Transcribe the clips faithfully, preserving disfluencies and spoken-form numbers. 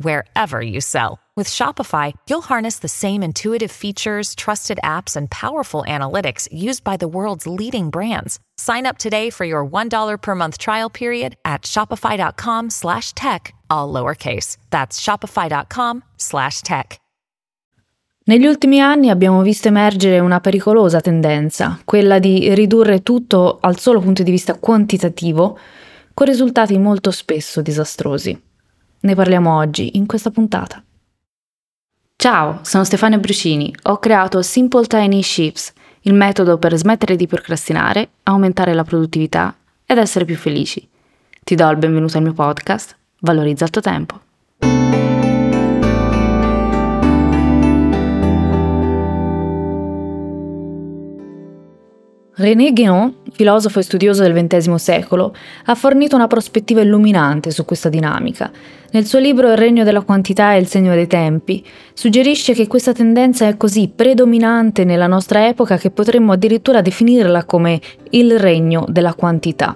wherever you sell. With Shopify, you'll harness the same intuitive features, trusted apps, and powerful analytics used by the world's leading brands. Sign up today for your one dollar per month trial period at shopify.com slash tech, all lowercase. That's shopify.com slash tech. Negli ultimi anni abbiamo visto emergere una pericolosa tendenza, quella di ridurre tutto al solo punto di vista quantitativo, con risultati molto spesso disastrosi. Ne parliamo oggi, in questa puntata. Ciao, sono Stefania Brucini. Ho creato Simple Tiny Shifts, il metodo per smettere di procrastinare, aumentare la produttività ed essere più felici. Ti do il benvenuto al mio podcast, Valorizza il tuo tempo. René Guénon, filosofo e studioso del ventesimo secolo, ha fornito una prospettiva illuminante su questa dinamica. Nel suo libro Il regno della quantità e il segno dei tempi, suggerisce che questa tendenza è così predominante nella nostra epoca che potremmo addirittura definirla come il regno della quantità.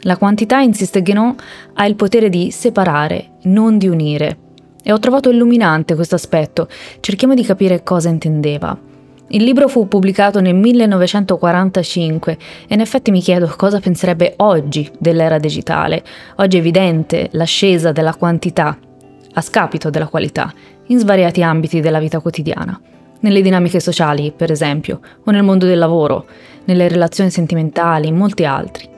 La quantità, insiste Guénon, ha il potere di separare, non di unire. E ho trovato illuminante questo aspetto, cerchiamo di capire cosa intendeva. Il libro fu pubblicato nel millenovecentoquarantacinque e in effetti mi chiedo cosa penserebbe oggi dell'era digitale. Oggi è evidente l'ascesa della quantità, a scapito della qualità, in svariati ambiti della vita quotidiana. Nelle dinamiche sociali, per esempio, o nel mondo del lavoro, nelle relazioni sentimentali, in molti altri.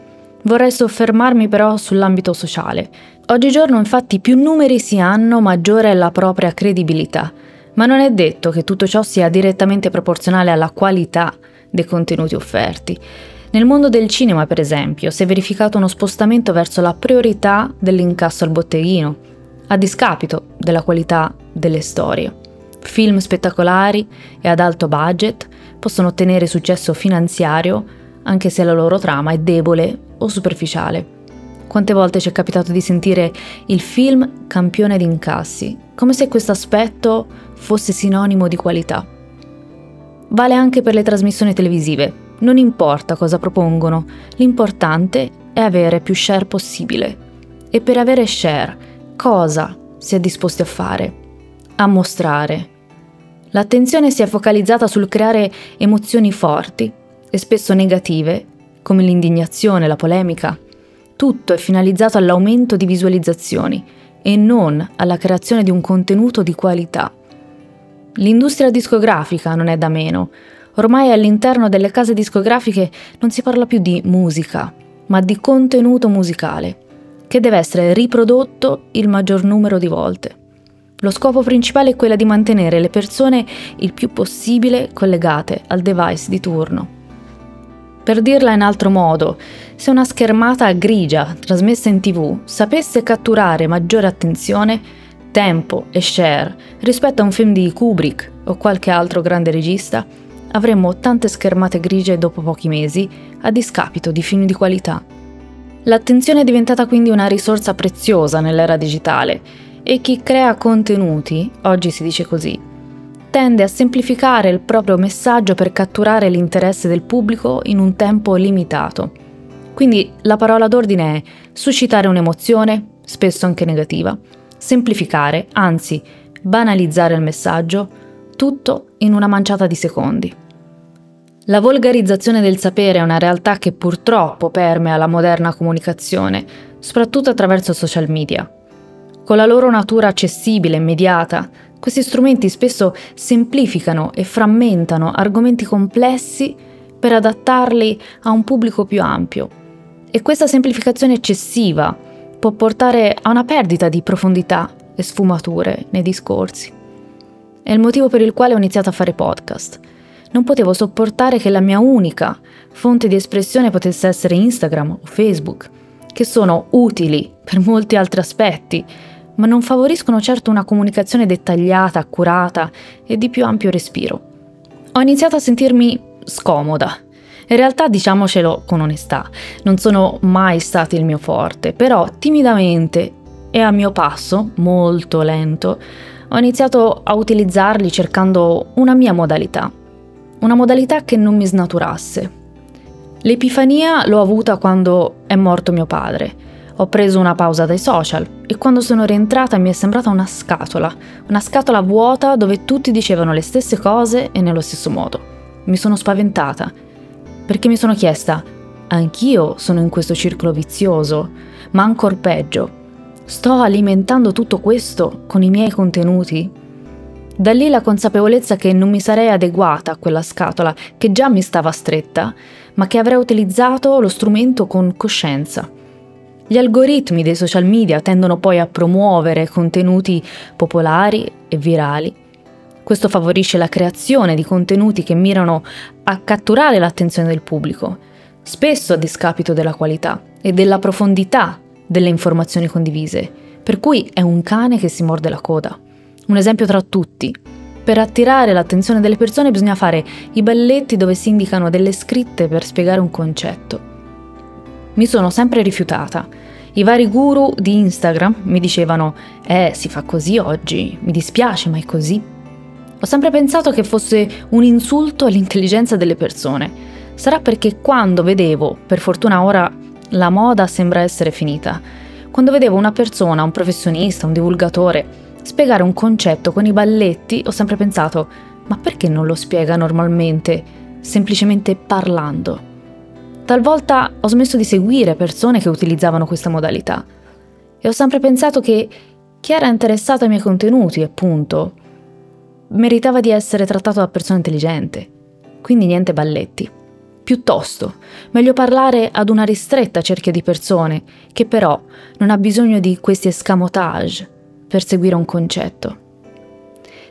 Vorrei soffermarmi però sull'ambito sociale. Oggigiorno infatti più numeri si hanno, maggiore è la propria credibilità. Ma non è detto che tutto ciò sia direttamente proporzionale alla qualità dei contenuti offerti. Nel mondo del cinema, per esempio, si è verificato uno spostamento verso la priorità dell'incasso al botteghino, a discapito della qualità delle storie. Film spettacolari e ad alto budget possono ottenere successo finanziario anche se la loro trama è debole o superficiale. Quante volte ci è capitato di sentire il film campione di incassi, come se questo aspetto fosse sinonimo di qualità. Vale anche per le trasmissioni televisive. Non importa cosa propongono, l'importante è avere più share possibile. E per avere share, cosa si è disposti a fare? A mostrare. L'attenzione si è focalizzata sul creare emozioni forti e spesso negative, come l'indignazione, la polemica. Tutto è finalizzato all'aumento di visualizzazioni e non alla creazione di un contenuto di qualità. L'industria discografica non è da meno. Ormai all'interno delle case discografiche non si parla più di musica, ma di contenuto musicale, che deve essere riprodotto il maggior numero di volte. Lo scopo principale è quello di mantenere le persone il più possibile collegate al device di turno. Per dirla in altro modo, se una schermata grigia trasmessa in tivù sapesse catturare maggiore attenzione, tempo e share rispetto a un film di Kubrick o qualche altro grande regista, avremmo tante schermate grigie dopo pochi mesi, a discapito di film di qualità. L'attenzione è diventata quindi una risorsa preziosa nell'era digitale e chi crea contenuti, oggi si dice così, tende a semplificare il proprio messaggio per catturare l'interesse del pubblico in un tempo limitato. Quindi la parola d'ordine è suscitare un'emozione, spesso anche negativa, semplificare, anzi banalizzare il messaggio, tutto in una manciata di secondi. La volgarizzazione del sapere è una realtà che purtroppo permea la moderna comunicazione, soprattutto attraverso social media. Con la loro natura accessibile e immediata, questi strumenti spesso semplificano e frammentano argomenti complessi per adattarli a un pubblico più ampio. E questa semplificazione eccessiva può portare a una perdita di profondità e sfumature nei discorsi. È il motivo per il quale ho iniziato a fare podcast. Non potevo sopportare che la mia unica fonte di espressione potesse essere Instagram o Facebook, che sono utili per molti altri aspetti, ma non favoriscono certo una comunicazione dettagliata, accurata e di più ampio respiro. Ho iniziato a sentirmi scomoda In realtà, diciamocelo con onestà, non sono mai stati il mio forte, però timidamente e a mio passo, molto lento, ho iniziato a utilizzarli cercando una mia modalità, una modalità che non mi snaturasse. L'epifania l'ho avuta quando è morto mio padre. Ho preso una pausa dai social e quando sono rientrata mi è sembrata una scatola, una scatola vuota dove tutti dicevano le stesse cose e nello stesso modo. Mi sono spaventata, perché mi sono chiesta, anch'io sono in questo circolo vizioso, ma ancor peggio, sto alimentando tutto questo con i miei contenuti? Da lì la consapevolezza che non mi sarei adeguata a quella scatola, che già mi stava stretta, ma che avrei utilizzato lo strumento con coscienza. Gli algoritmi dei social media tendono poi a promuovere contenuti popolari e virali. Questo favorisce la creazione di contenuti che mirano a catturare l'attenzione del pubblico, spesso a discapito della qualità e della profondità delle informazioni condivise, per cui è un cane che si morde la coda. Un esempio tra tutti. Per attirare l'attenzione delle persone bisogna fare i balletti dove si indicano delle scritte per spiegare un concetto. Mi sono sempre rifiutata. I vari guru di Instagram mi dicevano «Eh, si fa così oggi, mi dispiace, ma è così». Ho sempre pensato che fosse un insulto all'intelligenza delle persone. Sarà perché quando vedevo, per fortuna ora la moda sembra essere finita, quando vedevo una persona, un professionista, un divulgatore, spiegare un concetto con i balletti, ho sempre pensato «Ma perché non lo spiega normalmente, semplicemente parlando?» Talvolta ho smesso di seguire persone che utilizzavano questa modalità e ho sempre pensato che chi era interessato ai miei contenuti, appunto, meritava di essere trattato da persona intelligente, quindi niente balletti. Piuttosto, meglio parlare ad una ristretta cerchia di persone che però non ha bisogno di questi escamotage per seguire un concetto.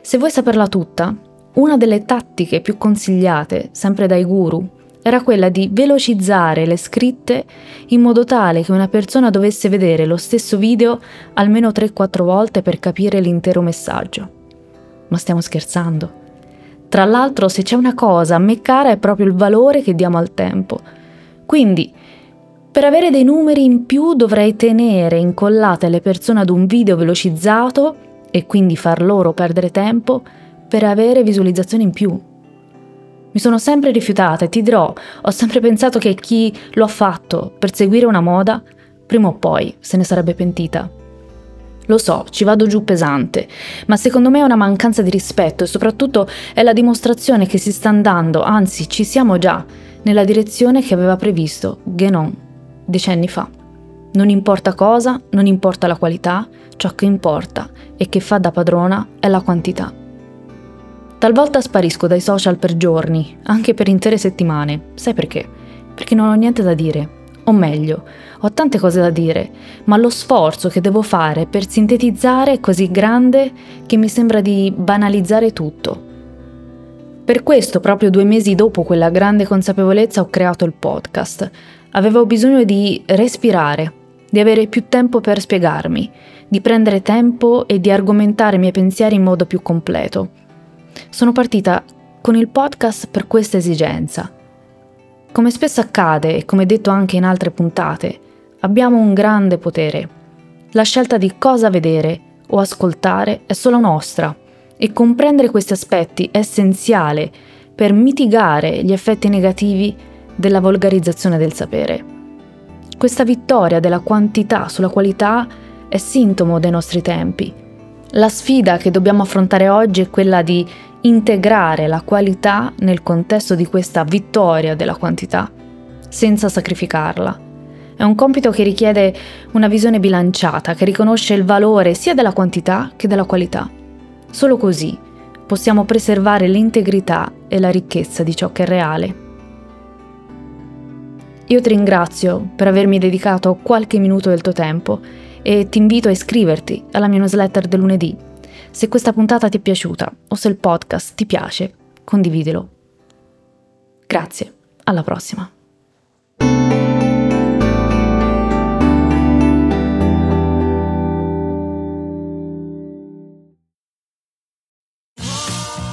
Se vuoi saperla tutta, una delle tattiche più consigliate, sempre dai guru, era quella di velocizzare le scritte in modo tale che una persona dovesse vedere lo stesso video almeno tre quattro volte per capire l'intero messaggio. Ma stiamo scherzando? Tra l'altro, se c'è una cosa a me cara è proprio il valore che diamo al tempo. Quindi, per avere dei numeri in più dovrei tenere incollate le persone ad un video velocizzato e quindi far loro perdere tempo per avere visualizzazioni in più. Mi sono sempre rifiutata e ti dirò, ho sempre pensato che chi lo ha fatto per seguire una moda, prima o poi se ne sarebbe pentita. Lo so, ci vado giù pesante, ma secondo me è una mancanza di rispetto e soprattutto è la dimostrazione che si sta andando, anzi ci siamo già, nella direzione che aveva previsto Guénon decenni fa. Non importa cosa, non importa la qualità, ciò che importa e che fa da padrona è la quantità. Talvolta sparisco dai social per giorni, anche per intere settimane. Sai perché? Perché non ho niente da dire. O meglio, ho tante cose da dire, ma lo sforzo che devo fare per sintetizzare è così grande che mi sembra di banalizzare tutto. Per questo, proprio due mesi dopo quella grande consapevolezza, ho creato il podcast. Avevo bisogno di respirare, di avere più tempo per spiegarmi, di prendere tempo e di argomentare i miei pensieri in modo più completo. Sono partita con il podcast per questa esigenza. Come spesso accade e come detto anche in altre puntate, abbiamo un grande potere. La scelta di cosa vedere o ascoltare è solo nostra e comprendere questi aspetti è essenziale per mitigare gli effetti negativi della volgarizzazione del sapere. Questa vittoria della quantità sulla qualità è sintomo dei nostri tempi. La sfida che dobbiamo affrontare oggi è quella di integrare la qualità nel contesto di questa vittoria della quantità, senza sacrificarla. È un compito che richiede una visione bilanciata, che riconosce il valore sia della quantità che della qualità. Solo così possiamo preservare l'integrità e la ricchezza di ciò che è reale. Io ti ringrazio per avermi dedicato qualche minuto del tuo tempo e ti invito a iscriverti alla mia newsletter del lunedì. Se questa puntata ti è piaciuta o se il podcast ti piace, condividilo. Grazie, alla prossima.